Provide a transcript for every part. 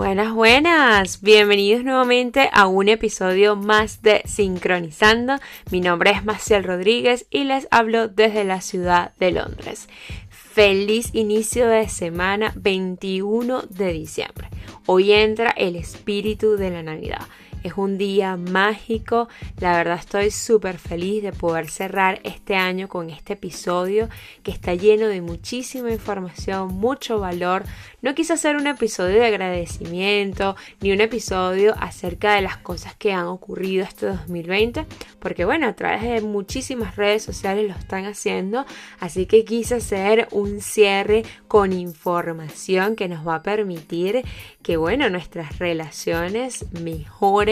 Buenas, buenas. Bienvenidos nuevamente a un episodio más de Sincronizando. Mi nombre es Marcel Rodríguez y les hablo desde la ciudad de Londres. Feliz inicio de semana 21 de diciembre. Hoy entra el espíritu de la Navidad. Es un día mágico, la verdad estoy súper feliz de poder cerrar este año con este episodio que está lleno de muchísima información, mucho valor. No quise hacer un episodio de agradecimiento ni un episodio acerca de las cosas que han ocurrido este 2020, porque bueno, a través de muchísimas redes sociales lo están haciendo, así que quise hacer un cierre con información que nos va a permitir que bueno, nuestras relaciones mejoren,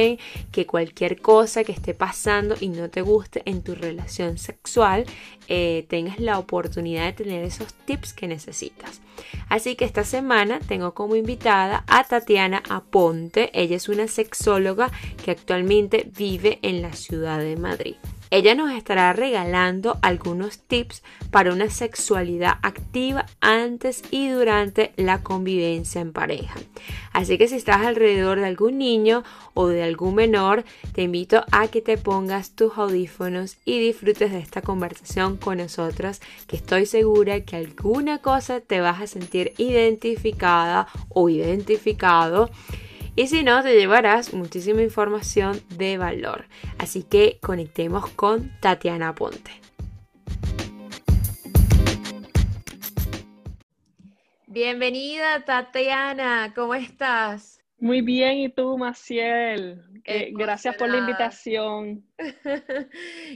que cualquier cosa que esté pasando y no te guste en tu relación sexual, tengas la oportunidad de tener esos tips que necesitas. Así que esta semana tengo como invitada a Tatiana Aponte. Ella es una sexóloga que actualmente vive en la ciudad de Madrid. Ella nos estará regalando algunos tips para una sexualidad activa antes y durante la convivencia en pareja. Así que si estás alrededor de algún niño o de algún menor, te invito a que te pongas tus audífonos y disfrutes de esta conversación con nosotros, que estoy segura que alguna cosa te vas a sentir identificada o identificado. Y si no, te llevarás muchísima información de valor. Así que conectemos con Tatiana Aponte. Bienvenida, Tatiana. ¿Cómo estás? Muy bien. ¿Y tú, Maciel? Gracias por la invitación.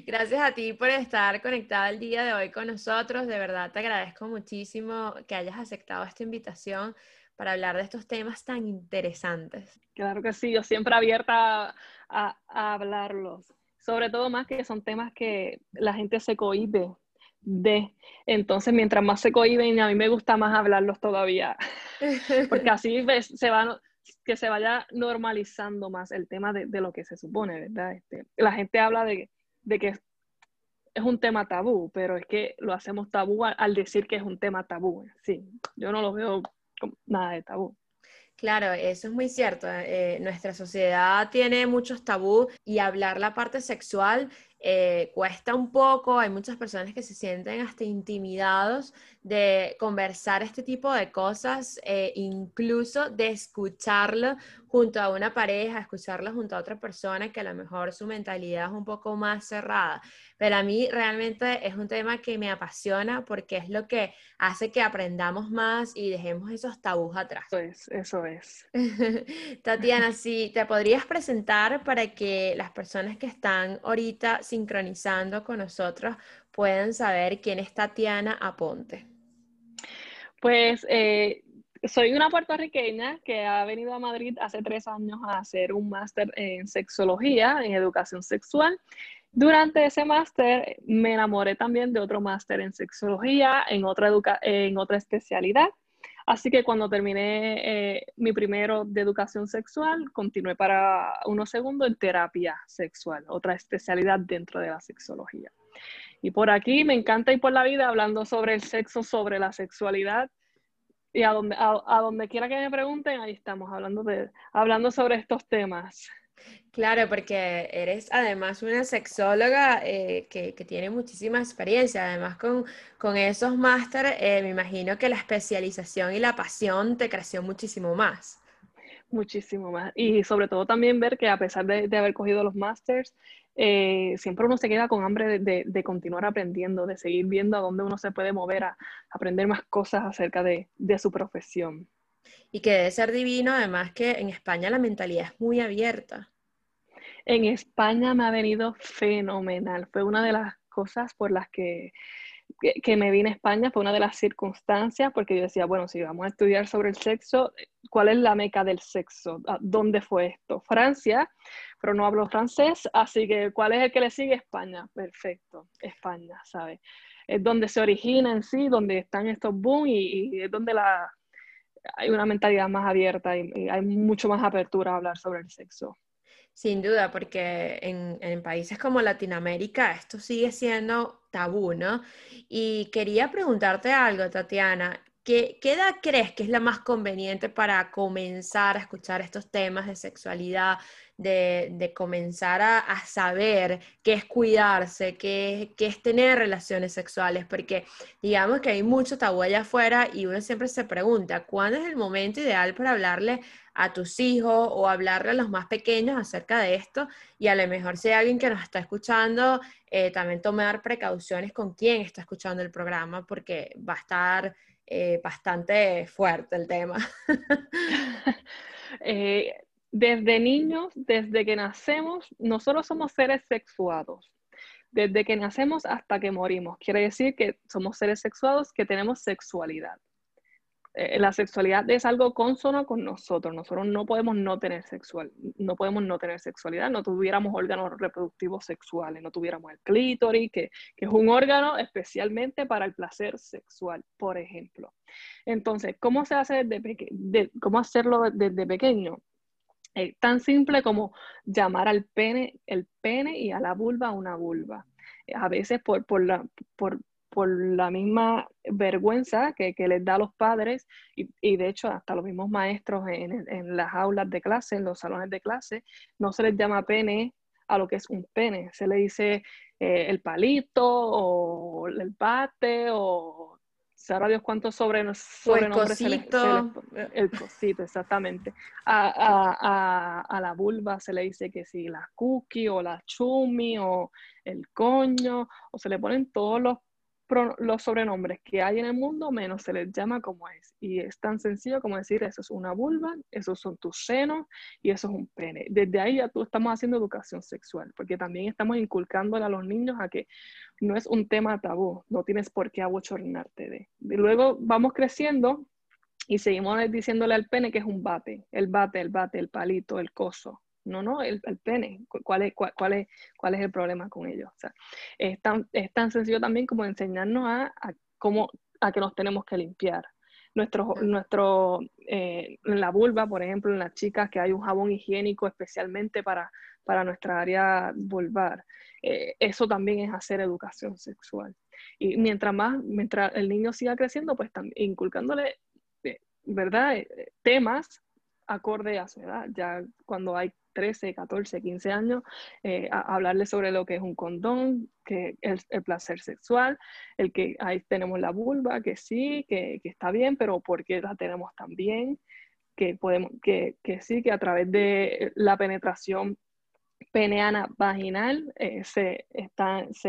Gracias a ti por estar conectada el día de hoy con nosotros. De verdad, te agradezco muchísimo que hayas aceptado esta invitación para hablar de estos temas tan interesantes. Claro que sí, yo siempre abierta a hablarlos, sobre todo más que son temas que la gente se cohíbe de, entonces mientras más se cohíben, a mí me gusta más hablarlos todavía, porque así que se vaya normalizando más el tema de lo que se supone, ¿verdad? La gente habla de que es un tema tabú, pero es que lo hacemos tabú al decir que es un tema tabú. Sí, yo no lo veo nada de tabú. Claro, eso es muy cierto. Nuestra sociedad tiene muchos tabú y hablar la parte sexual cuesta un poco. Hay muchas personas que se sienten hasta intimidados de conversar este tipo de cosas, incluso de escucharlo junto a una pareja, escucharlo junto a otra persona que a lo mejor su mentalidad es un poco más cerrada. Pero a mí realmente es un tema que me apasiona porque es lo que hace que aprendamos más y dejemos esos tabús atrás. Eso es. Tatiana, si te podrías presentar para que las personas que están ahorita sincronizando con nosotros puedan saber quién es Tatiana Aponte. Pues soy una puertorriqueña que ha venido a Madrid hace 3 años a hacer un máster en sexología, en educación sexual. Durante ese máster me enamoré también de otro máster en sexología, en otra especialidad. Así que cuando terminé mi primero de educación sexual, continué para unos segundos en terapia sexual, otra especialidad dentro de la sexología. Y por aquí me encanta ir por la vida hablando sobre el sexo, sobre la sexualidad. Y a donde quiera que me pregunten, ahí estamos hablando sobre estos temas. Claro, porque eres además una sexóloga que tiene muchísima experiencia. Además con esos másteres, me imagino que la especialización y la pasión te creció muchísimo más. Muchísimo más. Y sobre todo también ver que a pesar de haber cogido los másteres, siempre uno se queda con hambre de continuar aprendiendo, de seguir viendo a dónde uno se puede mover a aprender más cosas acerca de su profesión. Y que debe ser divino, además que en España la mentalidad es muy abierta. En España me ha venido fenomenal. Fue una de las cosas por las que me vine a España, fue una de las circunstancias, porque yo decía, bueno, si vamos a estudiar sobre el sexo, ¿cuál es la meca del sexo? ¿Dónde fue esto? Francia, pero no hablo francés, así que ¿cuál es el que le sigue? España. Perfecto, España, ¿sabes? Es donde se origina en sí, donde están estos boom y es donde hay una mentalidad más abierta y hay mucho más apertura a hablar sobre el sexo. Sin duda, porque en países como Latinoamérica esto sigue siendo tabú, ¿no? Y quería preguntarte algo, Tatiana, ¿Qué edad crees que es la más conveniente para comenzar a escuchar estos temas de sexualidad, de comenzar a saber qué es cuidarse, qué es tener relaciones sexuales? Porque digamos que hay mucho tabú allá afuera y uno siempre se pregunta, ¿cuándo es el momento ideal para hablarle a tus hijos o hablarle a los más pequeños acerca de esto? Y a lo mejor si hay alguien que nos está escuchando, también tomar precauciones con quién está escuchando el programa, porque va a estar... bastante fuerte el tema. Desde niños, desde que nacemos, nosotros somos seres sexuados. Desde que nacemos hasta que morimos. Quiere decir que somos seres sexuados, que tenemos sexualidad. La sexualidad es algo consono con nosotros. Nosotros no podemos no tener sexualidad, no tuviéramos órganos reproductivos sexuales, no tuviéramos el clítoris, que es un órgano especialmente para el placer sexual, por ejemplo. Entonces, ¿cómo se hace cómo hacerlo desde pequeño? Tan simple como llamar al pene el pene y a la vulva una vulva. A veces por la misma vergüenza que les da a los padres y de hecho hasta los mismos maestros en las aulas de clase, en los salones de clase, no se les llama pene a lo que es un pene, se le dice el palito o el bate o sabrá Dios cuántos sobrenombres el cosito, exactamente. A la vulva se le dice que si la cookie o la chumi o el coño, o se le ponen todos los sobrenombres que hay en el mundo, menos se les llama como es. Y es tan sencillo como decir, eso es una vulva, esos son tus senos y eso es un pene. Desde ahí ya estamos haciendo educación sexual, porque también estamos inculcándole a los niños a que no es un tema tabú, no tienes por qué abochornarte de. Y luego vamos creciendo y seguimos diciéndole al pene que es un bate, el palito, el coso. No, el pene. ¿Cuál es el problema con ello? O sea, es tan sencillo también como enseñarnos a que nos tenemos que limpiar. En la vulva, por ejemplo, en las chicas, que hay un jabón higiénico especialmente para nuestra área vulvar. Eso también es hacer educación sexual. Y mientras el niño siga creciendo, pues inculcándole, ¿verdad?, temas acorde a su edad. Ya cuando hay 13, 14, 15 años, hablarle sobre lo que es un condón, que el placer sexual, el que ahí tenemos la vulva, que sí, que está bien, pero ¿por qué la tenemos tan bien? Que sí, que a través de la penetración peneana vaginal se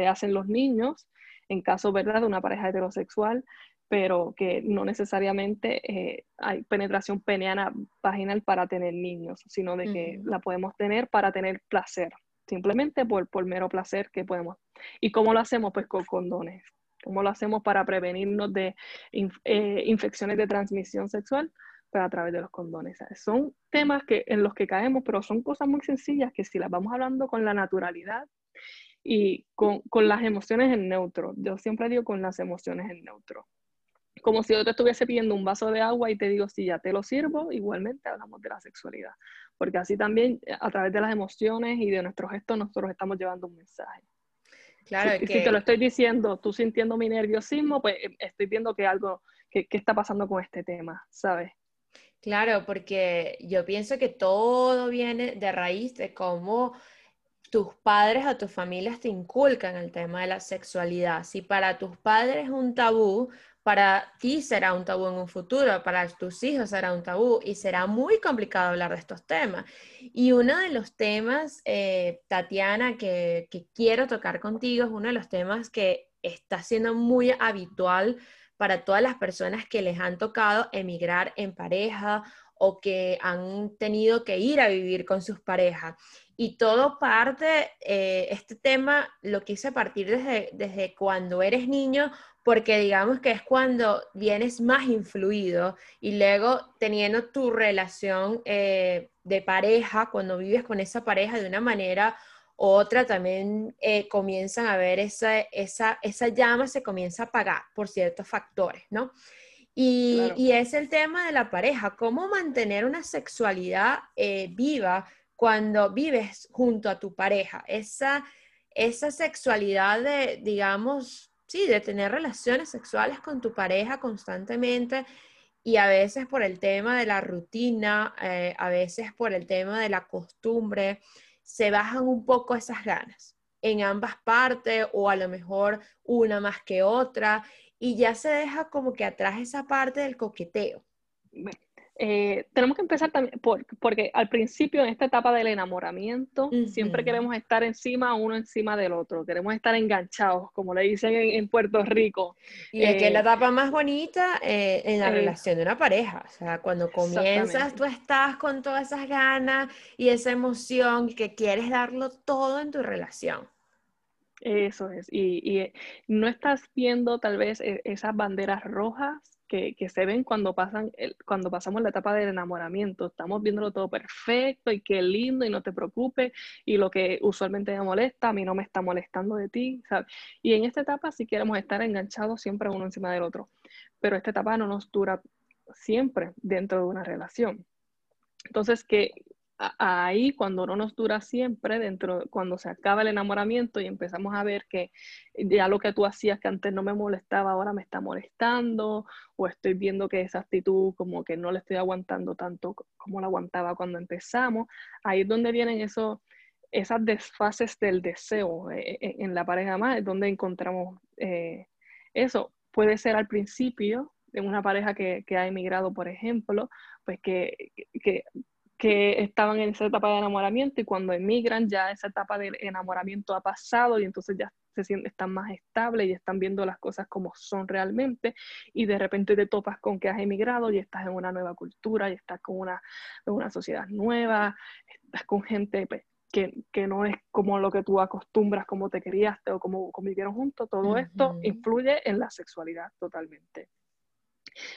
hacen los niños, en caso, ¿verdad?, de una pareja heterosexual, pero que no necesariamente hay penetración peneana vaginal para tener niños, sino de que la podemos tener para tener placer, simplemente por mero placer que podemos. ¿Y cómo lo hacemos? Pues con condones. ¿Cómo lo hacemos para prevenirnos de infecciones de transmisión sexual? Pues a través de los condones. ¿Sabes? Son temas en los que caemos, pero son cosas muy sencillas que si las vamos hablando con la naturalidad, y con las emociones en neutro. Yo siempre digo con las emociones en neutro. Como si yo te estuviese pidiendo un vaso de agua y te digo, si ya te lo sirvo, igualmente hablamos de la sexualidad. Porque así también, a través de las emociones y de nuestros gestos, nosotros estamos llevando un mensaje. Claro, si te lo estoy diciendo, tú sintiendo mi nerviosismo, pues estoy viendo que algo, que está pasando con este tema, ¿sabes? Claro, porque yo pienso que todo viene de raíz de cómo tus padres o tus familias te inculcan el tema de la sexualidad. Si para tus padres es un tabú, para ti será un tabú en un futuro, para tus hijos será un tabú y será muy complicado hablar de estos temas. Y uno de los temas, Tatiana, que quiero tocar contigo, es uno de los temas que está siendo muy habitual para todas las personas que les han tocado emigrar en pareja o que han tenido que ir a vivir con sus parejas. Y todo parte, este tema lo quise partir desde cuando eres niño, porque digamos que es cuando vienes más influido y luego teniendo tu relación de pareja, cuando vives con esa pareja de una manera u otra, también comienzan a ver esa llama, se comienza a apagar por ciertos factores, ¿no? Y, claro. Y es el tema de la pareja, cómo mantener una sexualidad viva cuando vives junto a tu pareja, esa sexualidad de, digamos, sí, de tener relaciones sexuales con tu pareja constantemente, y a veces por el tema de la rutina, a veces por el tema de la costumbre, se bajan un poco esas ganas en ambas partes, o a lo mejor una más que otra, y ya se deja como que atrás esa parte del coqueteo. Bueno, tenemos que empezar también, porque al principio en esta etapa del enamoramiento, siempre queremos estar encima, uno encima del otro, queremos estar enganchados, como le dicen en Puerto Rico. Y es que es la etapa más bonita en la relación de una pareja, o sea, cuando comienzas tú estás con todas esas ganas y esa emoción que quieres darlo todo en tu relación. Eso es, y no estás viendo tal vez esas banderas rojas que se ven cuando pasamos la etapa del enamoramiento. Estamos viéndolo todo perfecto y qué lindo y no te preocupes, y lo que usualmente me molesta, a mí no me está molestando de ti, ¿sabes? Y en esta etapa sí queremos estar enganchados siempre uno encima del otro, pero esta etapa no nos dura siempre dentro de una relación. Entonces, ahí cuando no nos dura siempre, cuando se acaba el enamoramiento y empezamos a ver que ya lo que tú hacías que antes no me molestaba, ahora me está molestando, o estoy viendo que esa actitud como que no le estoy aguantando tanto como la aguantaba cuando empezamos, ahí es donde vienen esas desfases del deseo en la pareja más, es donde encontramos eso. Puede ser al principio de una pareja que ha emigrado, por ejemplo, pues que estaban en esa etapa de enamoramiento, y cuando emigran ya esa etapa de enamoramiento ha pasado, y entonces ya están más estables y están viendo las cosas como son realmente, y de repente te topas con que has emigrado y estás en una nueva cultura y estás con una sociedad nueva, estás con gente que no es como lo que tú acostumbras, como te criaste o como convivieron juntos. Todo esto influye en la sexualidad totalmente,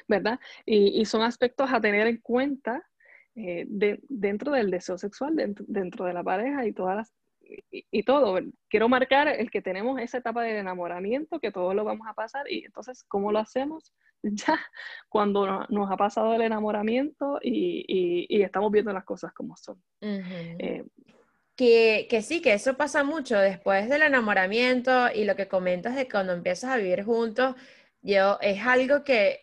¿verdad? Y son aspectos a tener en cuenta dentro del deseo sexual, dentro de la pareja y todo. Quiero marcar el que tenemos esa etapa de enamoramiento, que todos lo vamos a pasar, y entonces, ¿cómo lo hacemos? Ya cuando nos ha pasado el enamoramiento y estamos viendo las cosas como son. Que sí, que eso pasa mucho después del enamoramiento, y lo que comentas de cuando empiezas a vivir juntos, es algo que,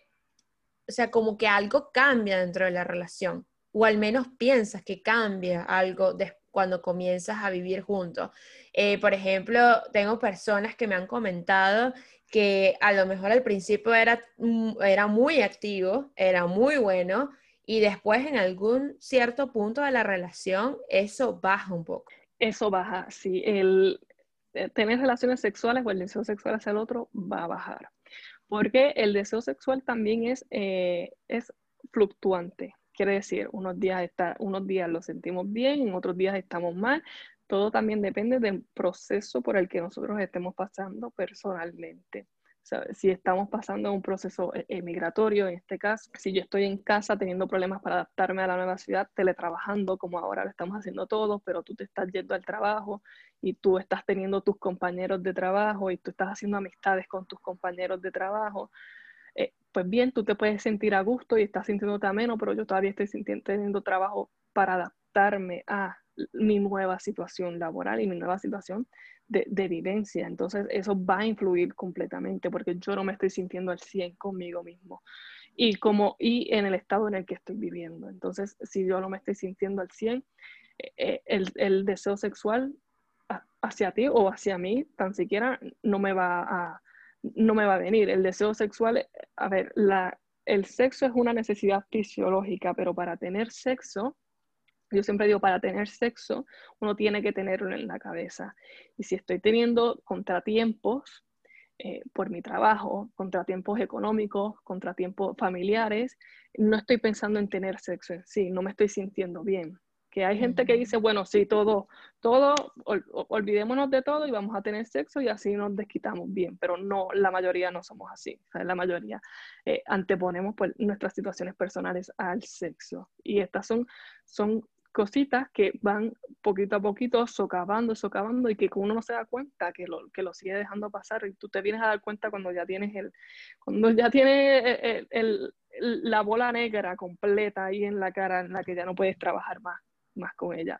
o sea, como que algo cambia dentro de la relación, o al menos piensas que cambia algo cuando comienzas a vivir juntos. Por ejemplo, tengo personas que me han comentado que a lo mejor al principio era muy activo, era muy bueno, y después en algún cierto punto de la relación eso baja un poco. Eso baja, sí. El tener relaciones sexuales o el deseo sexual hacia el otro va a bajar, porque el deseo sexual también es fluctuante. Quiere decir, unos días lo sentimos bien, en otros días estamos mal. Todo también depende del proceso por el que nosotros estemos pasando personalmente. O sea, si estamos pasando un proceso migratorio, en este caso, si yo estoy en casa teniendo problemas para adaptarme a la nueva ciudad, teletrabajando, como ahora lo estamos haciendo todos, pero tú te estás yendo al trabajo y tú estás teniendo tus compañeros de trabajo y tú estás haciendo amistades con tus compañeros de trabajo, pues bien, tú te puedes sentir a gusto y estás sintiéndote ameno, pero yo todavía estoy teniendo trabajo para adaptarme a mi nueva situación laboral y mi nueva situación de vivencia. Entonces eso va a influir completamente, porque yo no me estoy sintiendo al 100 conmigo mismo y en el estado en el que estoy viviendo. Entonces, si yo no me estoy sintiendo al 100, el deseo sexual hacia ti o hacia mí tan siquiera no me va a venir. El deseo sexual, a ver, el sexo es una necesidad fisiológica, pero para tener sexo, yo siempre digo, para tener sexo, uno tiene que tenerlo en la cabeza. Y si estoy teniendo contratiempos por mi trabajo, contratiempos económicos, contratiempos familiares, no estoy pensando en tener sexo en sí, no me estoy sintiendo bien. Que hay gente que dice, bueno, sí, olvidémonos de todo y vamos a tener sexo y así nos desquitamos bien. Pero no, la mayoría no somos así. O sea, la mayoría anteponemos, pues, nuestras situaciones personales al sexo. Y estas son cositas que van poquito a poquito socavando, y que uno no se da cuenta que lo sigue dejando pasar, y tú te vienes a dar cuenta cuando ya tienes la bola negra completa ahí en la cara, en la que ya no puedes trabajar más con ella.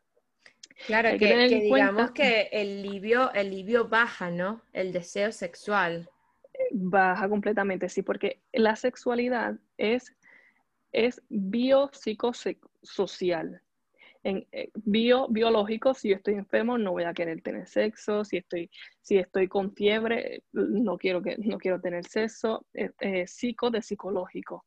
Claro, hay que digamos que el libido baja, ¿no? El deseo sexual. baja completamente, sí, porque la sexualidad es biopsicosocial. En biológico, si yo estoy enfermo, no voy a querer tener sexo. Si estoy con fiebre, no quiero tener sexo. Psico, de psicológico.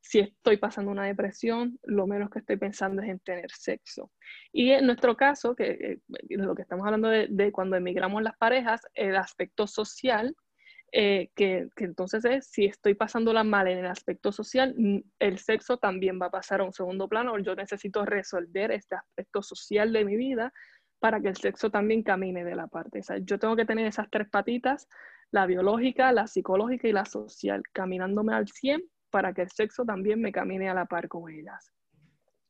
Si estoy pasando una depresión, lo menos que estoy pensando es en tener sexo. Y en nuestro caso, que lo que estamos hablando de cuando emigramos las parejas, el aspecto social, que entonces es, si estoy pasándola mal en el aspecto social, el sexo también va a pasar a un segundo plano. Yo necesito resolver este aspecto social de mi vida para que el sexo también camine de la parte. O sea, yo tengo que tener esas tres patitas, la biológica, la psicológica y la social, caminándome al 100 para que el sexo también me camine a la par con ellas.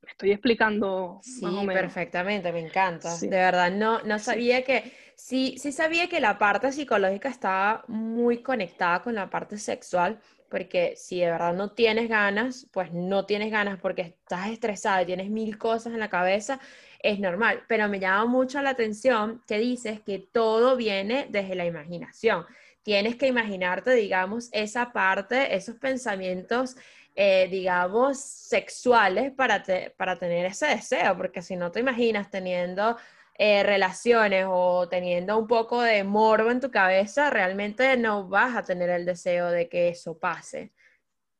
Me estoy explicando sí, más o menos. Perfectamente, me encanta. Sí. De verdad, no sabía que... Sí sabía que la parte psicológica estaba muy conectada con la parte sexual, porque si de verdad no tienes ganas, pues no tienes ganas porque estás estresada, tienes mil cosas en la cabeza, es normal. Pero me llama mucho la atención que dices que todo viene desde la imaginación. Tienes que imaginarte, digamos, esa parte, esos pensamientos... digamos, sexuales para tener ese deseo, porque si no te imaginas teniendo relaciones o teniendo un poco de morbo en tu cabeza, realmente no vas a tener el deseo de que eso pase.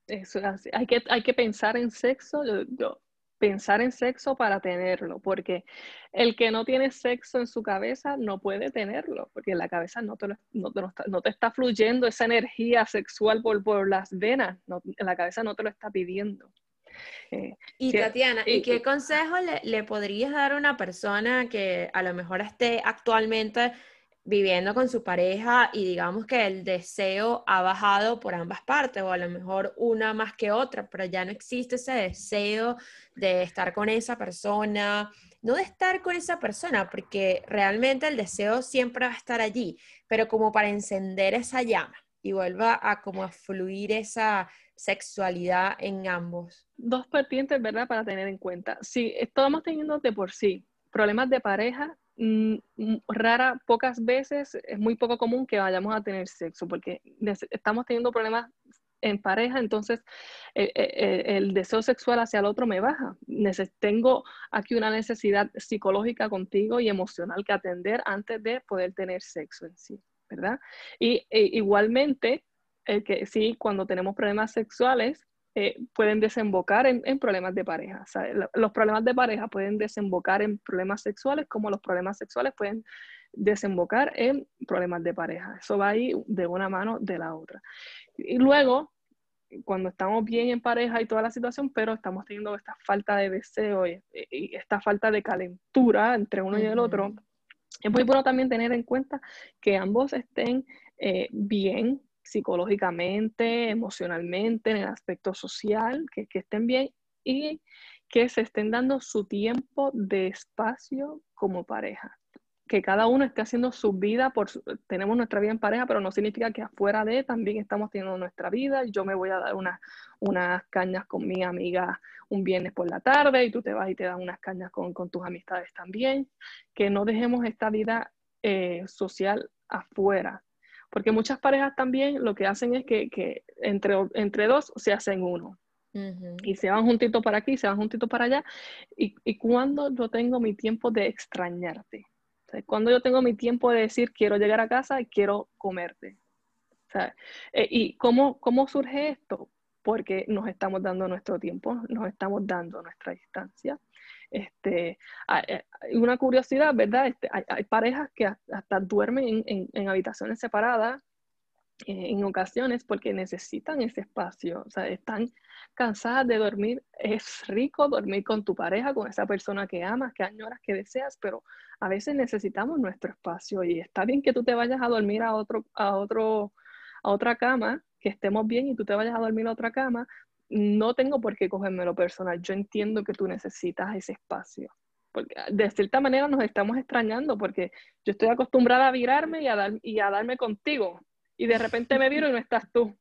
Eso es así. Hay que pensar en sexo, pensar en sexo para tenerlo, porque el que no tiene sexo en su cabeza no puede tenerlo, porque en la cabeza no te está fluyendo esa energía sexual por las venas, en la cabeza no te lo está pidiendo. Y sí, Tatiana, ¿y qué consejo le podrías dar a una persona que a lo mejor esté actualmente viviendo con su pareja y digamos que el deseo ha bajado por ambas partes, o a lo mejor una más que otra, pero ya no existe ese deseo de estar con esa persona, no de estar con esa persona, porque realmente el deseo siempre va a estar allí, pero como para encender esa llama y vuelva a como a fluir esa sexualidad en ambos? Dos vertientes, ¿verdad?, para tener en cuenta. Si estamos teniendo de por sí problemas de pareja, pocas veces, es muy poco común que vayamos a tener sexo, porque estamos teniendo problemas en pareja, entonces el deseo sexual hacia el otro me baja. Tengo aquí una necesidad psicológica contigo y emocional que atender antes de poder tener sexo en sí, ¿verdad? Y igualmente, que sí, cuando tenemos problemas sexuales, pueden desembocar en problemas de pareja. O sea, los problemas de pareja pueden desembocar en problemas sexuales, como los problemas sexuales pueden desembocar en problemas de pareja. Eso va ahí de una mano de la otra. Y luego, cuando estamos bien en pareja y toda la situación, pero estamos teniendo esta falta de deseo y esta falta de calentura entre uno y el otro, es muy bueno también tener en cuenta que ambos estén bien, psicológicamente, emocionalmente, en el aspecto social, que estén bien y que se estén dando su tiempo de espacio como pareja. Que cada uno esté haciendo su vida, tenemos nuestra vida en pareja, pero no significa que afuera de también estamos teniendo nuestra vida. Yo me voy a dar unas cañas con mi amiga un viernes por la tarde y tú te vas y te das unas cañas con tus amistades también. Que no dejemos esta vida social afuera. Porque muchas parejas también lo que hacen es que entre dos se hacen uno. Uh-huh. Y se van juntitos para aquí, se van juntitos para allá. ¿Y cuándo yo tengo mi tiempo de extrañarte? O sea, ¿cuándo yo tengo mi tiempo de decir quiero llegar a casa y quiero comerte? O sea, ¿y cómo surge esto? Porque nos estamos dando nuestro tiempo, nos estamos dando nuestra distancia. Una curiosidad, ¿verdad? Hay parejas que hasta duermen en habitaciones separadas en ocasiones porque necesitan ese espacio. O sea, están cansadas de dormir. Es rico dormir con tu pareja, con esa persona que amas, que añoras, que deseas, pero a veces necesitamos nuestro espacio y está bien que tú te vayas a dormir a otra cama, que estemos bien y tú te vayas a dormir a otra cama. No tengo por qué cogérmelo personal. Yo entiendo que tú necesitas ese espacio. Porque de cierta manera nos estamos extrañando porque yo estoy acostumbrada a virarme y a darme contigo. Y de repente me viro y no estás tú.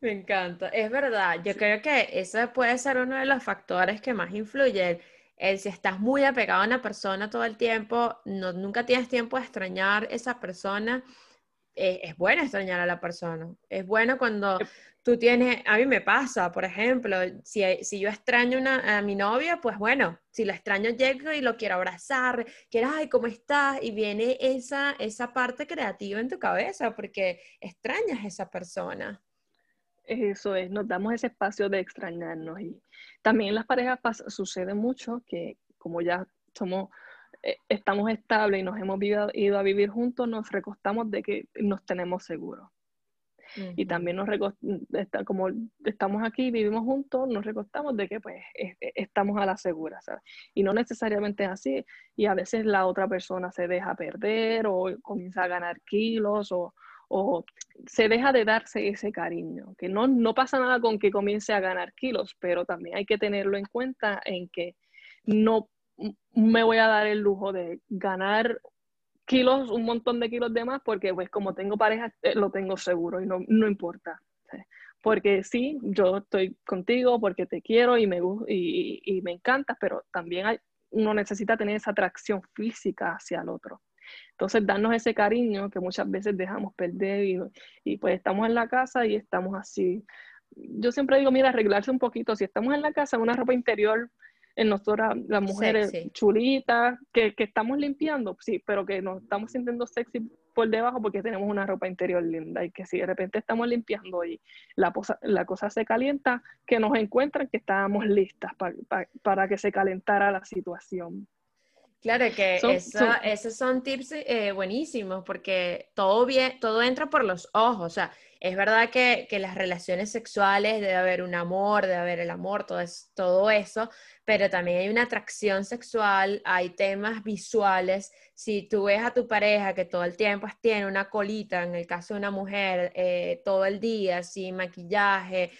Me encanta. Es verdad. Yo creo que ese puede ser uno de los factores que más influyen. Si estás muy apegado a una persona todo el tiempo, nunca tienes tiempo de extrañar esa persona. es bueno extrañar a la persona. Es bueno cuando tú tienes, a mí me pasa, por ejemplo, si yo extraño a mi novia, pues bueno, si la extraño llego y lo quiero abrazar, quiero, ay, ¿cómo estás? Y viene esa parte creativa en tu cabeza porque extrañas a esa persona. Eso es, nos damos ese espacio de extrañarnos. Y también en las parejas sucede mucho que como ya estamos estables y nos hemos ido a vivir juntos, nos recostamos de que nos tenemos seguros. Uh-huh. Y también como estamos aquí, vivimos juntos, nos recostamos de que pues estamos a la segura, ¿sabes? Y no necesariamente es así, y a veces la otra persona se deja perder o comienza a ganar kilos o se deja de darse ese cariño, que no pasa nada con que comience a ganar kilos, pero también hay que tenerlo en cuenta en que no me voy a dar el lujo de ganar kilos, un montón de kilos de más, porque pues como tengo pareja, lo tengo seguro y no importa. ¿Sí? Porque sí, yo estoy contigo porque te quiero y me encantas, pero también uno necesita tener esa atracción física hacia el otro. Entonces, darnos ese cariño que muchas veces dejamos perder y pues estamos en la casa y estamos así. Yo siempre digo, mira, arreglarse un poquito. Si estamos en la casa, una ropa interior, en nosotras las mujeres sexy, chulitas, que estamos limpiando, sí, pero que nos estamos sintiendo sexy por debajo porque tenemos una ropa interior linda, y que si de repente estamos limpiando y la cosa se calienta, que nos encuentran que estábamos listas para que se calentara la situación. Claro que esos son tips buenísimos, porque todo entra por los ojos. O sea, es verdad que las relaciones sexuales debe haber un amor, debe haber el amor, todo eso, pero también hay una atracción sexual, hay temas visuales. Si tú ves a tu pareja que todo el tiempo tiene una colita, en el caso de una mujer, todo el día sin maquillaje,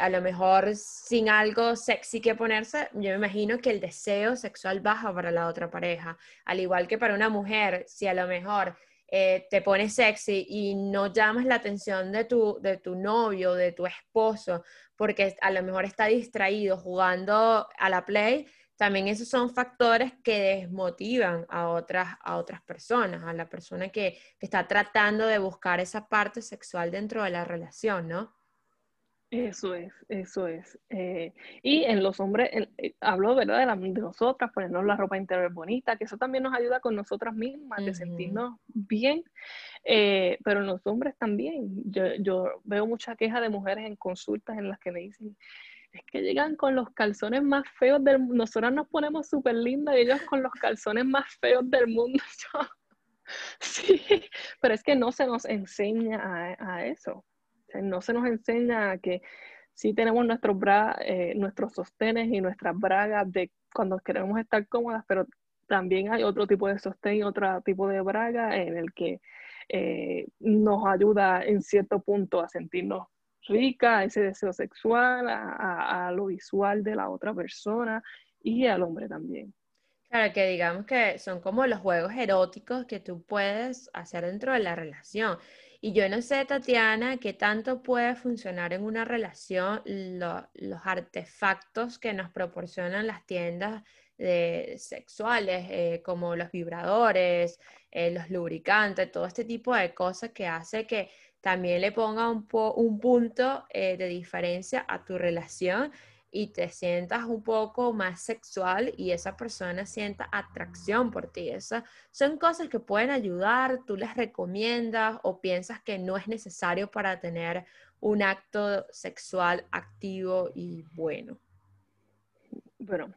a lo mejor sin algo sexy que ponerse, yo me imagino que el deseo sexual baja para la otra pareja. Al igual que para una mujer, si a lo mejor te pones sexy y no llamas la atención de tu novio, de tu esposo, porque a lo mejor está distraído jugando a la Play, también esos son factores que desmotivan a otras personas, a la persona que está tratando de buscar esa parte sexual dentro de la relación, ¿no? Eso es. Y en los hombres, hablo, ¿verdad?, de nosotras, ponernos la ropa interior bonita, que eso también nos ayuda con nosotras mismas, de sentirnos bien, pero en los hombres también. Yo veo mucha queja de mujeres en consultas en las que me dicen, es que llegan con los calzones más feos del mundo, nosotras nos ponemos súper lindas y ellos con los calzones más feos del mundo. Sí, pero es que no se nos enseña a eso. No se nos enseña que sí tenemos nuestros sostenes y nuestras bragas de cuando queremos estar cómodas, pero también hay otro tipo de sostén y otro tipo de braga en el que nos ayuda en cierto punto a sentirnos ricas, a ese deseo sexual, a lo visual de la otra persona y al hombre también. Claro, que digamos que son como los juegos eróticos que tú puedes hacer dentro de la relación. Y yo no sé, Tatiana, qué tanto puede funcionar en una relación los artefactos que nos proporcionan las tiendas sexuales, como los vibradores, los lubricantes, todo este tipo de cosas que hace que también le ponga un punto de diferencia a tu relación y te sientas un poco más sexual y esa persona sienta atracción por ti. Esas son cosas que pueden ayudar, tú las recomiendas o piensas que no es necesario para tener un acto sexual activo y bueno. Bueno,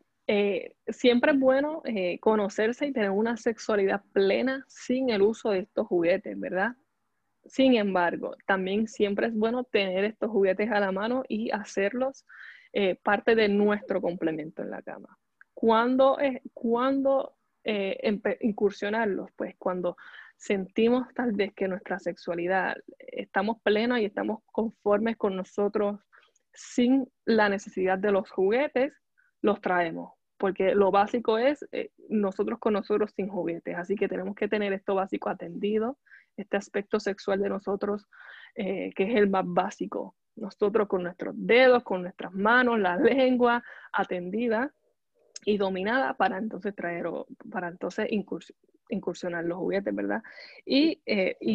siempre es bueno conocerse y tener una sexualidad plena sin el uso de estos juguetes, ¿verdad? Sin embargo, también siempre es bueno tener estos juguetes a la mano y hacerlos parte de nuestro complemento en la cama. ¿Cuándo incursionarlos? Pues cuando sentimos tal vez que nuestra sexualidad estamos plenos y estamos conformes con nosotros sin la necesidad de los juguetes, los traemos. Porque lo básico es nosotros con nosotros sin juguetes. Así que tenemos que tener esto básico atendido, este aspecto sexual de nosotros que es el más básico. Nosotros con nuestros dedos, con nuestras manos, la lengua atendida, y dominada para entonces traer, para entonces incursionar los juguetes, ¿verdad? Y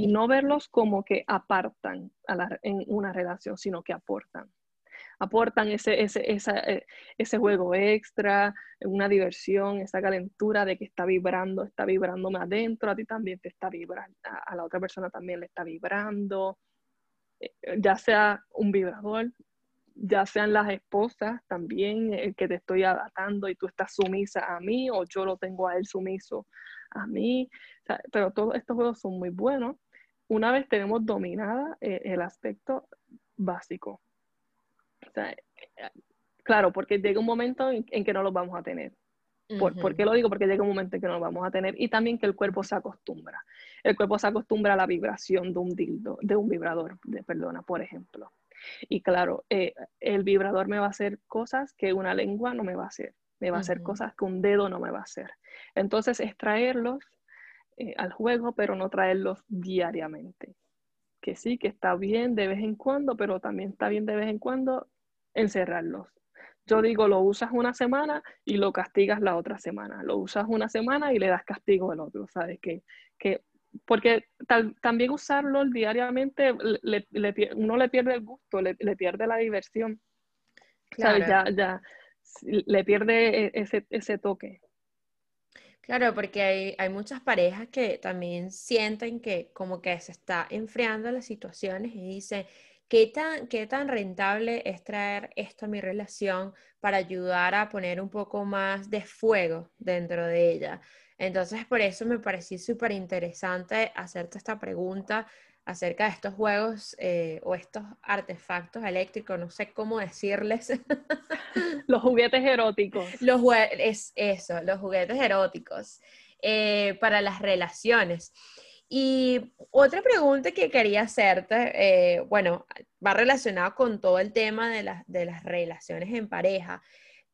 no verlos como que apartan a en una relación, sino que aportan. Aportan ese juego extra, una diversión, esa calentura de que está vibrando más adentro, a ti también te está vibrando, a la otra persona también le está vibrando, ya sea un vibrador, ya sean las esposas también, el que te estoy adaptando y tú estás sumisa a mí, o yo lo tengo a él sumiso a mí, o sea, pero todos estos juegos son muy buenos una vez tenemos dominada el aspecto básico. O sea, claro, porque llega un momento en que no los vamos a tener. ¿Por qué lo digo? Porque llega un momento en que no los vamos a tener, y también que el cuerpo se acostumbra. El cuerpo se acostumbra a la vibración de un dildo, de un vibrador, perdona, por ejemplo. Y claro, el vibrador me va a hacer cosas que una lengua no me va a hacer. Me va a hacer cosas que un dedo no me va a hacer. Entonces es traerlos al juego, pero no traerlos diariamente. Que sí, que está bien de vez en cuando, pero también está bien de vez en cuando encerrarlos. Yo digo, lo usas una semana y lo castigas la otra semana. Lo usas una semana y le das castigo al otro, ¿sabes? Porque también usarlo diariamente, uno le pierde el gusto, le pierde la diversión. Claro. ¿Sabes? Ya le pierde ese toque. Claro, porque hay muchas parejas que también sienten que como que se está enfriando las situaciones y dicen, ¿qué tan rentable es traer esto a mi relación para ayudar a poner un poco más de fuego dentro de ella? Entonces, por eso me pareció súper interesante hacerte esta pregunta acerca de estos juegos o estos artefactos eléctricos, no sé cómo decirles. Los juguetes eróticos. Los juguetes eróticos para las relaciones. Y otra pregunta que quería hacerte, bueno, va relacionado con todo el tema de las relaciones en pareja,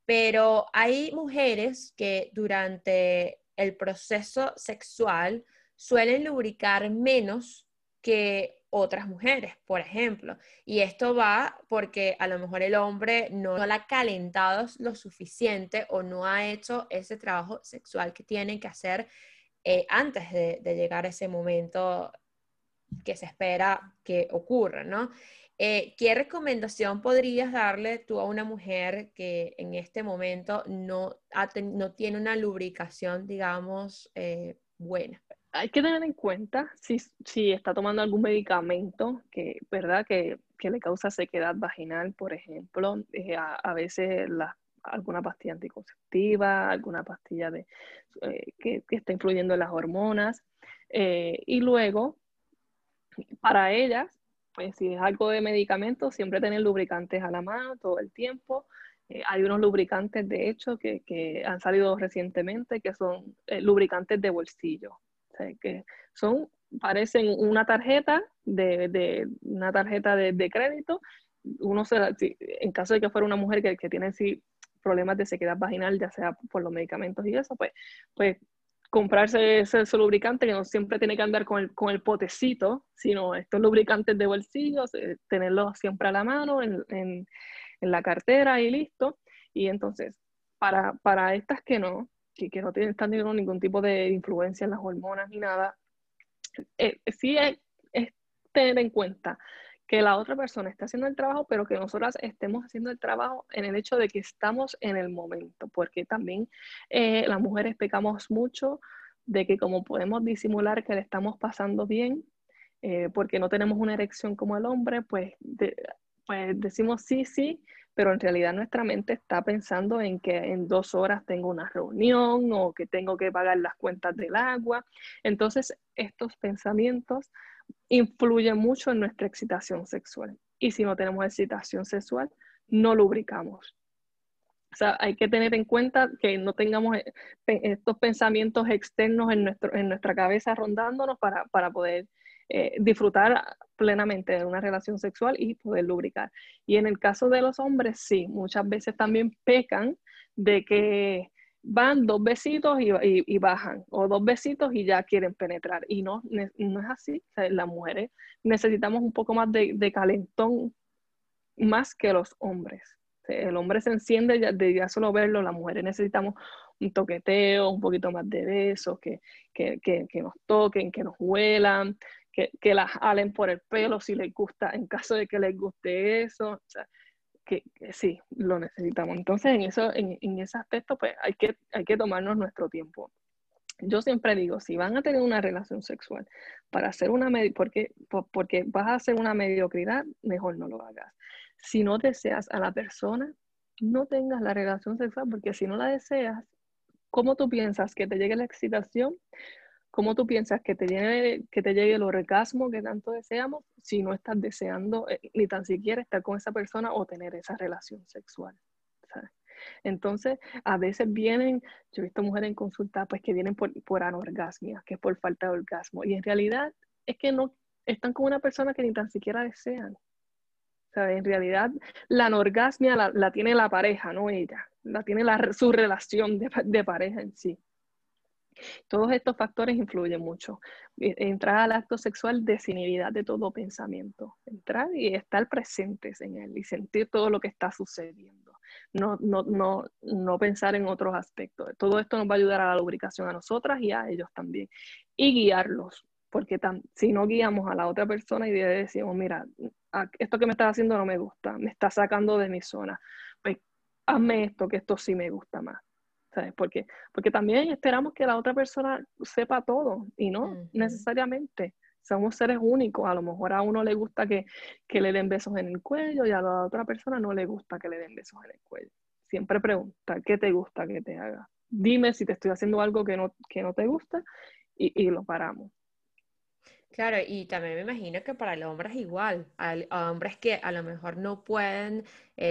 pero hay mujeres que durante el proceso sexual suelen lubricar menos que otras mujeres, por ejemplo. Y esto va porque a lo mejor el hombre no la ha calentado lo suficiente o no ha hecho ese trabajo sexual que tienen que hacer antes de llegar a ese momento que se espera que ocurra, ¿no? ¿Qué recomendación podrías darle tú a una mujer que en este momento no tiene una lubricación, digamos, buena? Hay que tener en cuenta si está tomando algún medicamento que, ¿verdad? Que le causa sequedad vaginal, por ejemplo. A veces alguna pastilla anticonceptiva, alguna pastilla que está influyendo en las hormonas. Y luego, para ellas, pues, si es algo de medicamento, siempre tener lubricantes a la mano todo el tiempo. Hay unos lubricantes, de hecho, que han salido recientemente, que son lubricantes de bolsillo. O sea, que parecen una tarjeta de crédito. Uno en caso de que fuera una mujer que tiene problemas de sequedad vaginal, ya sea por los medicamentos y eso, pues comprarse ese lubricante, que no siempre tiene que andar con el potecito, sino estos lubricantes de bolsillos, tenerlos siempre a la mano, en la cartera y listo. Y entonces, para estas que no están teniendo ningún tipo de influencia en las hormonas ni nada, sí es tener en cuenta que la otra persona está haciendo el trabajo, pero que nosotras estemos haciendo el trabajo en el hecho de que estamos en el momento, porque también las mujeres pecamos mucho de que como podemos disimular que le estamos pasando bien, porque no tenemos una erección como el hombre, pues decimos sí, pero en realidad nuestra mente está pensando en que en 2 horas tengo una reunión o que tengo que pagar las cuentas del agua. Entonces, estos pensamientos influyen mucho en nuestra excitación sexual. Y si no tenemos excitación sexual, no lubricamos. O sea, hay que tener en cuenta que no tengamos estos pensamientos externos en nuestra cabeza rondándonos para poder disfrutar plenamente de una relación sexual y poder lubricar. Y en el caso de los hombres, sí, muchas veces también pecan de que van 2 besitos y bajan, o 2 besitos y ya quieren penetrar. Y no es así. O sea, las mujeres necesitamos un poco más de calentón más que los hombres. El hombre se enciende de ya solo verlo, las mujeres necesitamos un toqueteo, un poquito más de besos, que nos toquen, que nos huelan, que las halen por el pelo si les gusta, en caso de que les guste eso, o sea, que sí, lo necesitamos. Entonces en ese aspecto pues hay que tomarnos nuestro tiempo. Yo siempre digo, si van a tener una relación sexual para hacer una porque vas a hacer una mediocridad, mejor no lo hagas. Si no deseas a la persona, no tengas la relación sexual, porque si no la deseas, ¿cómo tú piensas que te llegue la excitación? ¿Cómo tú piensas que te llegue el orgasmo que tanto deseamos si no estás deseando ni tan siquiera estar con esa persona o tener esa relación sexual? ¿Sabes? Entonces, a veces vienen, yo he visto mujeres en consulta pues que vienen por anorgasmia, que es por falta de orgasmo. Y en realidad es que no están con una persona que ni tan siquiera desean. ¿Sabes? En realidad la anorgasmia la tiene la pareja, no ella. La tiene su relación de pareja en sí. Todos estos factores influyen mucho. Entrar al acto sexual desinhibida de todo pensamiento. Entrar y estar presentes en él y sentir todo lo que está sucediendo. No pensar en otros aspectos. Todo esto nos va a ayudar a la lubricación a nosotras y a ellos también. Y guiarlos, porque si no guiamos a la otra persona y le decimos, mira, esto que me estás haciendo no me gusta, me está sacando de mi zona, pues hazme esto, que esto sí me gusta más. ¿Sabes por qué? Porque también esperamos que la otra persona sepa todo, y no necesariamente. Somos seres únicos. A lo mejor a uno le gusta que le den besos en el cuello, y a la otra persona no le gusta que le den besos en el cuello. Siempre pregunta, ¿qué te gusta que te haga? Dime si te estoy haciendo algo que no te gusta, y lo paramos. Claro, y también me imagino que para el hombre es igual. Hay hombres que a lo mejor no pueden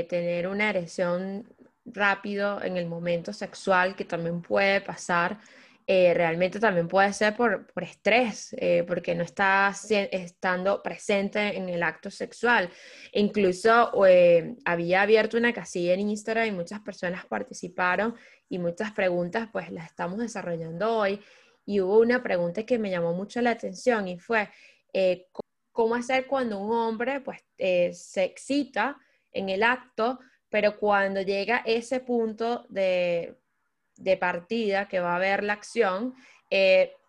tener una erección rápido en el momento sexual, que también puede pasar, realmente también puede ser por estrés, porque no está estando presente en el acto sexual. Incluso había abierto una casilla en Instagram y muchas personas participaron, y muchas preguntas pues las estamos desarrollando hoy, y hubo una pregunta que me llamó mucho la atención y fue, ¿cómo hacer cuando un hombre pues se excita en el acto? Pero cuando llega ese punto de partida que va a haber la acción,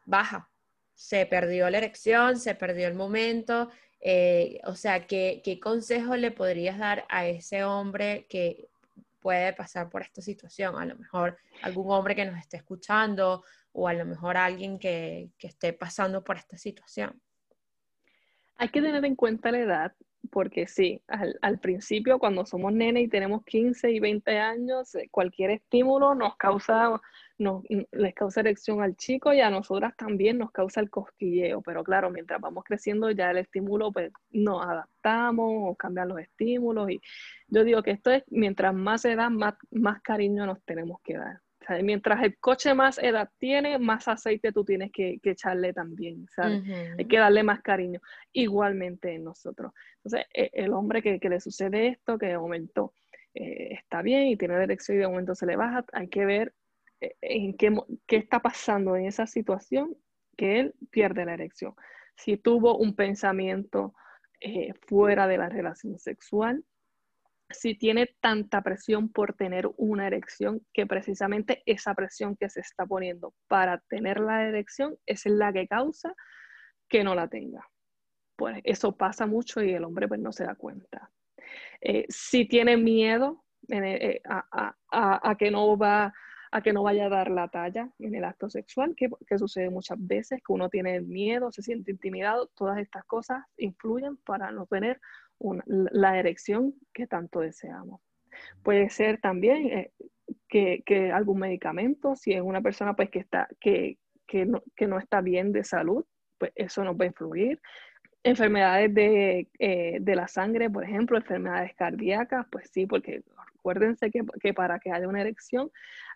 baja. Se perdió la erección, se perdió el momento. O sea, ¿qué consejo le podrías dar a ese hombre que puede pasar por esta situación? A lo mejor algún hombre que nos esté escuchando, o a lo mejor alguien que esté pasando por esta situación. Hay que tener en cuenta la edad. Porque sí, al principio cuando somos nenes y tenemos 15 y 20 años, cualquier estímulo les causa erección al chico, y a nosotras también nos causa el cosquilleo. Pero claro, mientras vamos creciendo ya el estímulo, pues nos adaptamos o cambian los estímulos. Y yo digo que esto es, mientras más edad, más cariño nos tenemos que dar. ¿Sabes? Mientras el coche más edad tiene, más aceite tú tienes que echarle también, ¿sabes? Uh-huh. Hay que darle más cariño, igualmente en nosotros. Entonces, el hombre que le sucede esto, que de momento está bien y tiene erección y de momento se le baja, hay que ver en qué está pasando en esa situación que él pierde la erección. Si tuvo un pensamiento fuera de la relación sexual, si tiene tanta presión por tener una erección, que precisamente esa presión que se está poniendo para tener la erección es la que causa que no la tenga. Pues eso pasa mucho y el hombre pues no se da cuenta. Si tiene miedo a que no vaya a dar la talla en el acto sexual, que sucede muchas veces, que uno tiene miedo, se siente intimidado, todas estas cosas influyen para no tener la erección que tanto deseamos. Puede ser también que algún medicamento, si es una persona pues que no está bien de salud, pues eso nos va a influir. Enfermedades de la sangre, por ejemplo, enfermedades cardíacas, pues sí, porque acuérdense que para que haya una erección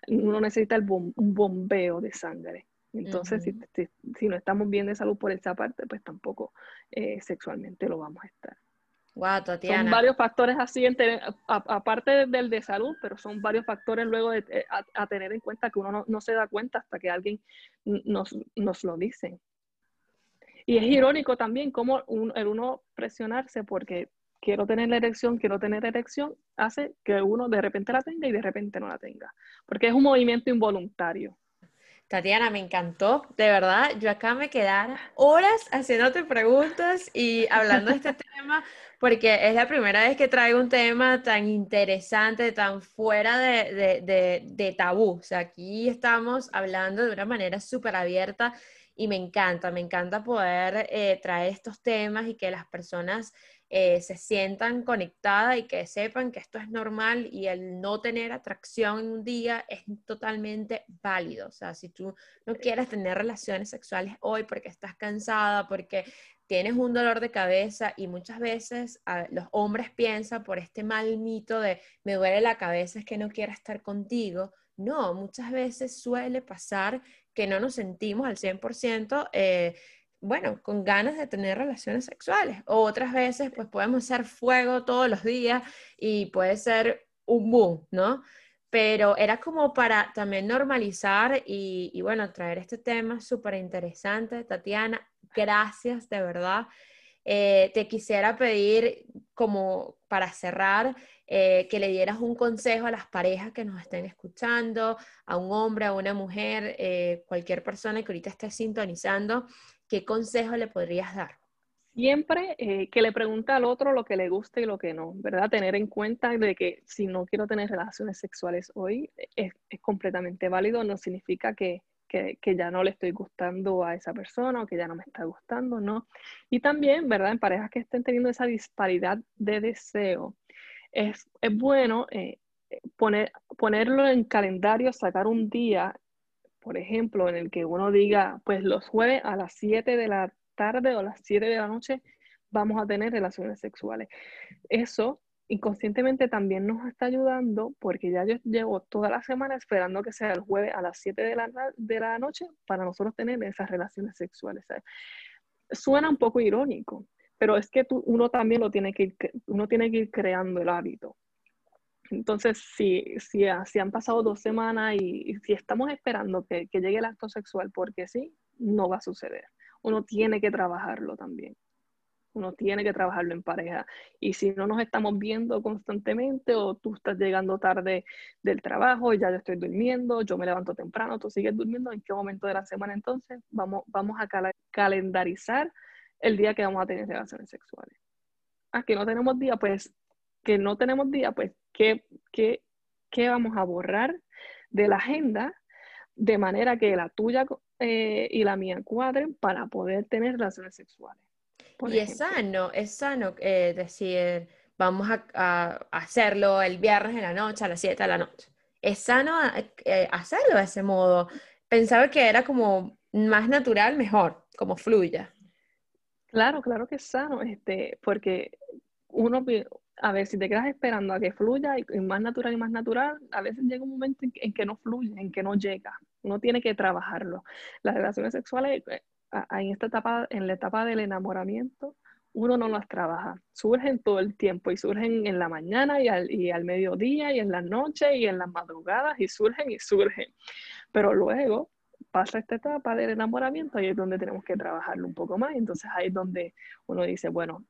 uno necesita un bombeo de sangre. Entonces, uh-huh. si no estamos bien de salud por esa parte, pues tampoco sexualmente lo vamos a estar. Wow, Tatiana. Son varios factores así, aparte del de salud, pero son varios factores luego a tener en cuenta, que uno no se da cuenta hasta que alguien nos lo dice. Y es irónico también cómo uno presionarse, porque quiero tener la erección, quiero tener la erección, hace que uno de repente la tenga y de repente no la tenga. Porque es un movimiento involuntario. Tatiana, me encantó, de verdad, yo acá me quedara horas haciéndote preguntas y hablando de este tema, porque es la primera vez que traigo un tema tan interesante, tan fuera de tabú. O sea, aquí estamos hablando de una manera súper abierta y me encanta poder traer estos temas y que las personas se sientan conectadas y que sepan que esto es normal y el no tener atracción en un día es totalmente válido. O sea, si tú no quieres tener relaciones sexuales hoy porque estás cansada, porque tienes un dolor de cabeza, y muchas veces los hombres piensan por este mal mito de me duele la cabeza, es que no quiero estar contigo. No, muchas veces suele pasar que no nos sentimos al 100% bueno, con ganas de tener relaciones sexuales. O otras veces, pues podemos hacer fuego todos los días y puede ser un boom, ¿no? Pero era como para también normalizar y bueno, traer este tema súper interesante. Tatiana, gracias, de verdad. Te quisiera pedir, como para cerrar, que le dieras un consejo a las parejas que nos estén escuchando, a un hombre, a una mujer, cualquier persona que ahorita esté sintonizando. ¿Qué consejo le podrías dar? Siempre que le pregunte al otro lo que le gusta y lo que no, ¿verdad? Tener en cuenta de que si no quiero tener relaciones sexuales hoy, es completamente válido, no significa que ya no le estoy gustando a esa persona o que ya no me está gustando, ¿no? Y también, ¿verdad? En parejas que estén teniendo esa disparidad de deseo, es bueno ponerlo en calendario, sacar un día, por ejemplo, en el que uno diga, pues los jueves a las 7 de la tarde o a las 7 de la noche vamos a tener relaciones sexuales. Eso inconscientemente también nos está ayudando, porque ya yo llevo toda la semana esperando que sea el jueves a las 7 de la noche para nosotros tener esas relaciones sexuales. ¿Sabes? Suena un poco irónico, pero es que uno también tiene que ir creando el hábito. Entonces, si han pasado 2 semanas y si estamos esperando que llegue el acto sexual porque sí, no va a suceder. Uno tiene que trabajarlo también. Uno tiene que trabajarlo en pareja. Y si no nos estamos viendo constantemente, o tú estás llegando tarde del trabajo y ya yo estoy durmiendo, yo me levanto temprano, tú sigues durmiendo, ¿en qué momento de la semana entonces vamos a calendarizar el día que vamos a tener relaciones sexuales? Ah, que no tenemos día, pues, ¿qué vamos a borrar de la agenda de manera que la tuya y la mía cuadren para poder tener relaciones sexuales? Y es sano decir, vamos a hacerlo el viernes en la noche, a las 7 de la noche. Es sano hacerlo de ese modo. Pensaba que era como más natural, mejor, como fluya. Claro que es sano, porque uno... A ver, si te quedas esperando a que fluya y más natural, a veces llega un momento en que no fluye, en que no llega. Uno tiene que trabajarlo. Las relaciones sexuales, en la etapa del enamoramiento, uno no las trabaja. Surgen todo el tiempo y surgen en la mañana y al mediodía y en las noches y en las madrugadas y surgen. Pero luego pasa esta etapa del enamoramiento y es donde tenemos que trabajarlo un poco más. Entonces ahí es donde uno dice, bueno,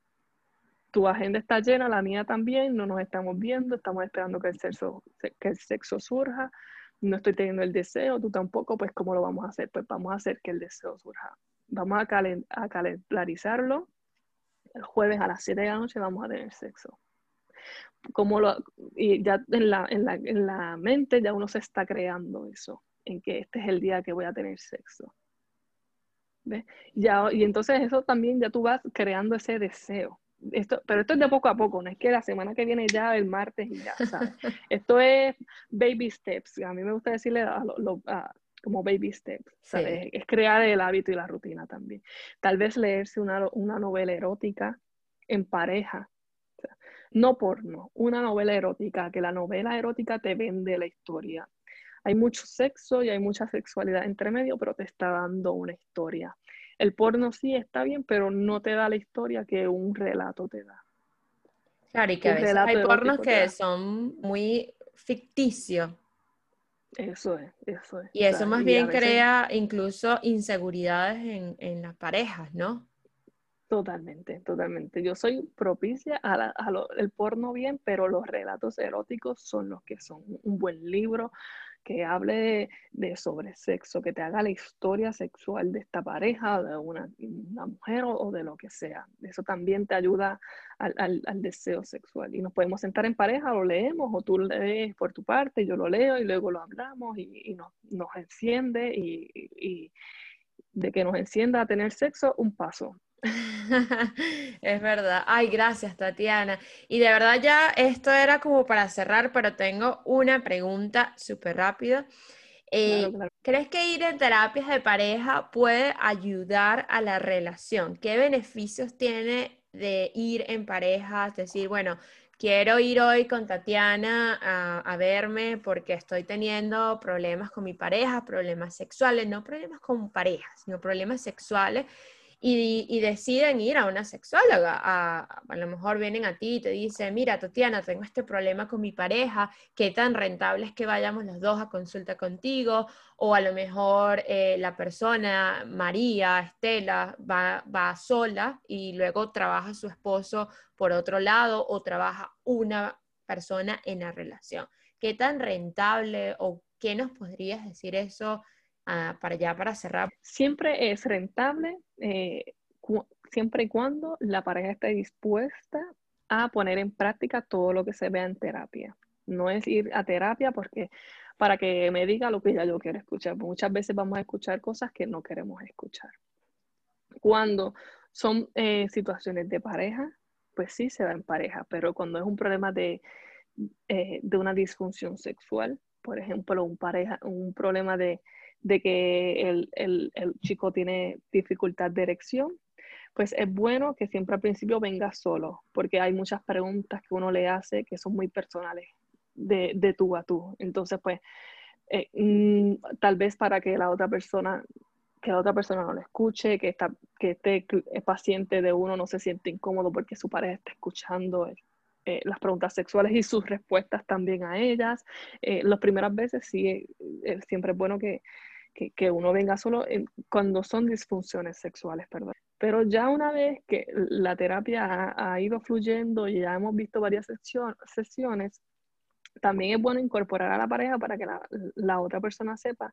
tu agenda está llena, la mía también, no nos estamos viendo, estamos esperando que el sexo surja, no estoy teniendo el deseo, tú tampoco, pues ¿cómo lo vamos a hacer? Pues vamos a hacer que el deseo surja. Vamos a calendarizarlo, el jueves a las 7 de la noche vamos a tener sexo. Y ya en la mente ya uno se está creando eso, en que este es el día que voy a tener sexo. ¿Ves? Y entonces eso también ya tú vas creando ese deseo. Pero esto es de poco a poco, no es que la semana que viene ya, el martes y ya, ¿sabes? Esto es baby steps, a mí me gusta decirle como baby steps, ¿sabes? Sí. Es crear el hábito y la rutina también. Tal vez leerse una novela erótica en pareja, o sea, no porno, una novela erótica, que la novela erótica te vende la historia. Hay mucho sexo y hay mucha sexualidad entre medio, pero te está dando una historia. El porno sí está bien, pero no te da la historia que un relato te da. Claro, y que a veces hay pornos que son muy ficticios. Eso es. Y eso más bien crea incluso inseguridades en las parejas, ¿no? Totalmente, totalmente. Yo soy propicia al porno bien, pero los relatos eróticos son los que son. Un buen libro que hable de sobre sexo, que te haga la historia sexual de esta pareja, de una mujer o de lo que sea. Eso también te ayuda al deseo sexual. Y nos podemos sentar en pareja, lo leemos, o tú lees por tu parte, yo lo leo y luego lo hablamos y nos enciende. Y de que nos encienda a tener sexo, un paso. Es verdad. Ay, gracias, Tatiana. Y de verdad ya esto era como para cerrar, pero tengo una pregunta súper rápida. Claro. ¿Crees que ir en terapias de pareja puede ayudar a la relación? ¿Qué beneficios tiene de ir en pareja? Es decir, bueno, quiero ir hoy con Tatiana a verme porque estoy teniendo problemas con mi pareja, problemas sexuales, no problemas con parejas, sino problemas sexuales. Y deciden ir a una sexóloga, a lo mejor vienen a ti y te dicen, mira Tatiana, tengo este problema con mi pareja, ¿qué tan rentable es que vayamos los dos a consulta contigo? O a lo mejor la persona, María, Estela, va sola y luego trabaja su esposo por otro lado o trabaja una persona en la relación. ¿Qué tan rentable o qué nos podrías decir eso? Para cerrar. Siempre es rentable siempre y cuando la pareja esté dispuesta a poner en práctica todo lo que se vea en terapia. No es ir a terapia porque para que me diga lo que ya yo quiero escuchar. Muchas veces vamos a escuchar cosas que no queremos escuchar. Cuando son situaciones de pareja, pues sí se va en pareja, pero cuando es un problema de una disfunción sexual, por ejemplo, un problema de que el chico tiene dificultad de erección, pues es bueno que siempre al principio venga solo, porque hay muchas preguntas que uno le hace que son muy personales, de tú a tú. Entonces, pues, tal vez para que la otra persona no lo escuche, que este paciente de uno no se siente incómodo porque su pareja está escuchando las preguntas sexuales y sus respuestas también a ellas. Las primeras veces sí, siempre es bueno que uno venga solo cuando son disfunciones sexuales, perdón. Pero ya una vez que la terapia ha ido fluyendo y ya hemos visto varias sesiones, también es bueno incorporar a la pareja para que la otra persona sepa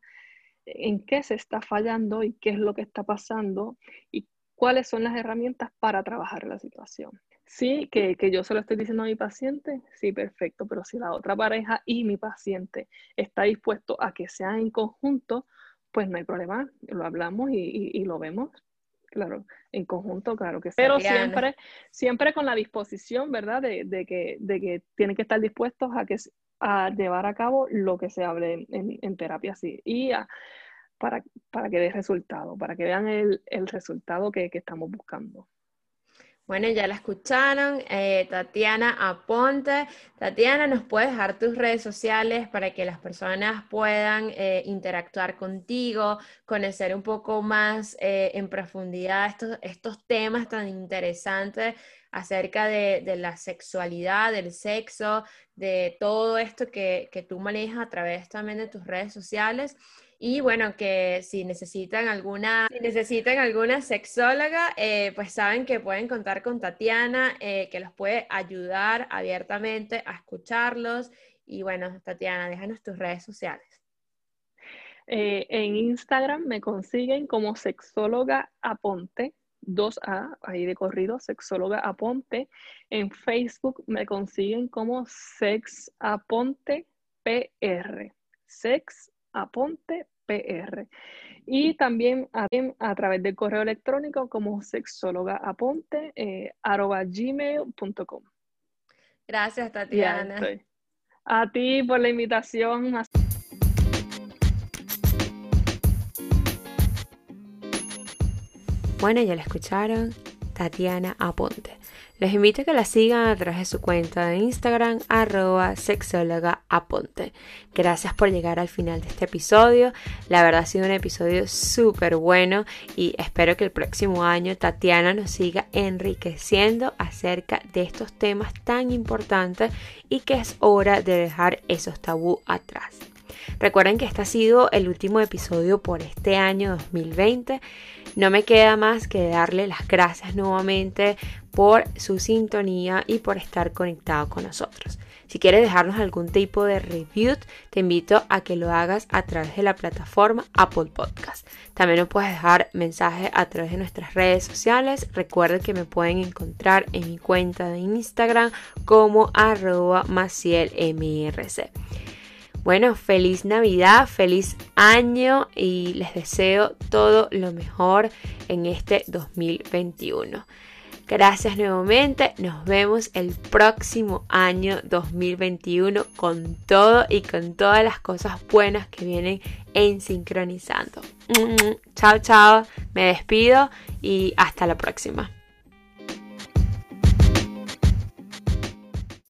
en qué se está fallando y qué es lo que está pasando y cuáles son las herramientas para trabajar la situación. Sí, que yo se lo estoy diciendo a mi paciente, sí, perfecto, pero si la otra pareja y mi paciente está dispuesto a que sean en conjunto, pues no hay problema, lo hablamos y lo vemos, claro, en conjunto, claro que sí. Pero siempre con la disposición, ¿verdad?, de que tienen que estar dispuestos a llevar a cabo lo que se hable en terapia, sí, y para que dé resultado, para que vean el resultado que estamos buscando. Bueno, ya la escucharon, Tatiana Aponte. Tatiana, ¿nos puedes dejar tus redes sociales para que las personas puedan interactuar contigo, conocer un poco más en profundidad estos temas tan interesantes acerca de la sexualidad, del sexo, de todo esto que tú manejas a través también de tus redes sociales? Y bueno, que si necesitan alguna sexóloga, pues saben que pueden contar con Tatiana, que los puede ayudar abiertamente a escucharlos. Y bueno, Tatiana, déjanos tus redes sociales. En Instagram me consiguen como sexóloga Aponte, 2A, ahí de corrido, sexóloga Aponte. En Facebook me consiguen como sexaponte PR, sexaponte PR. Y también a través del correo electrónico como sexólogaaponte @gmail.com. Gracias, Tatiana. A ti por la invitación. Bueno, ya la escucharon, Tatiana Aponte. Les invito a que la sigan a través de su cuenta de Instagram, @sexólogaaponte. Gracias por llegar al final de este episodio. La verdad ha sido un episodio súper bueno y espero que el próximo año Tatiana nos siga enriqueciendo acerca de estos temas tan importantes y que es hora de dejar esos tabú atrás. Recuerden que este ha sido el último episodio por este año 2020. No me queda más que darle las gracias nuevamente por su sintonía y por estar conectado con nosotros. Si quieres dejarnos algún tipo de review, te invito a que lo hagas a través de la plataforma Apple Podcast. También nos puedes dejar mensajes a través de nuestras redes sociales. Recuerden que me pueden encontrar en mi cuenta de Instagram como @macielmrc. Bueno, feliz Navidad, feliz año y les deseo todo lo mejor en este 2021. Gracias nuevamente, nos vemos el próximo año 2021 con todo y con todas las cosas buenas que vienen en Sincronizando. Chao, chao, me despido y hasta la próxima.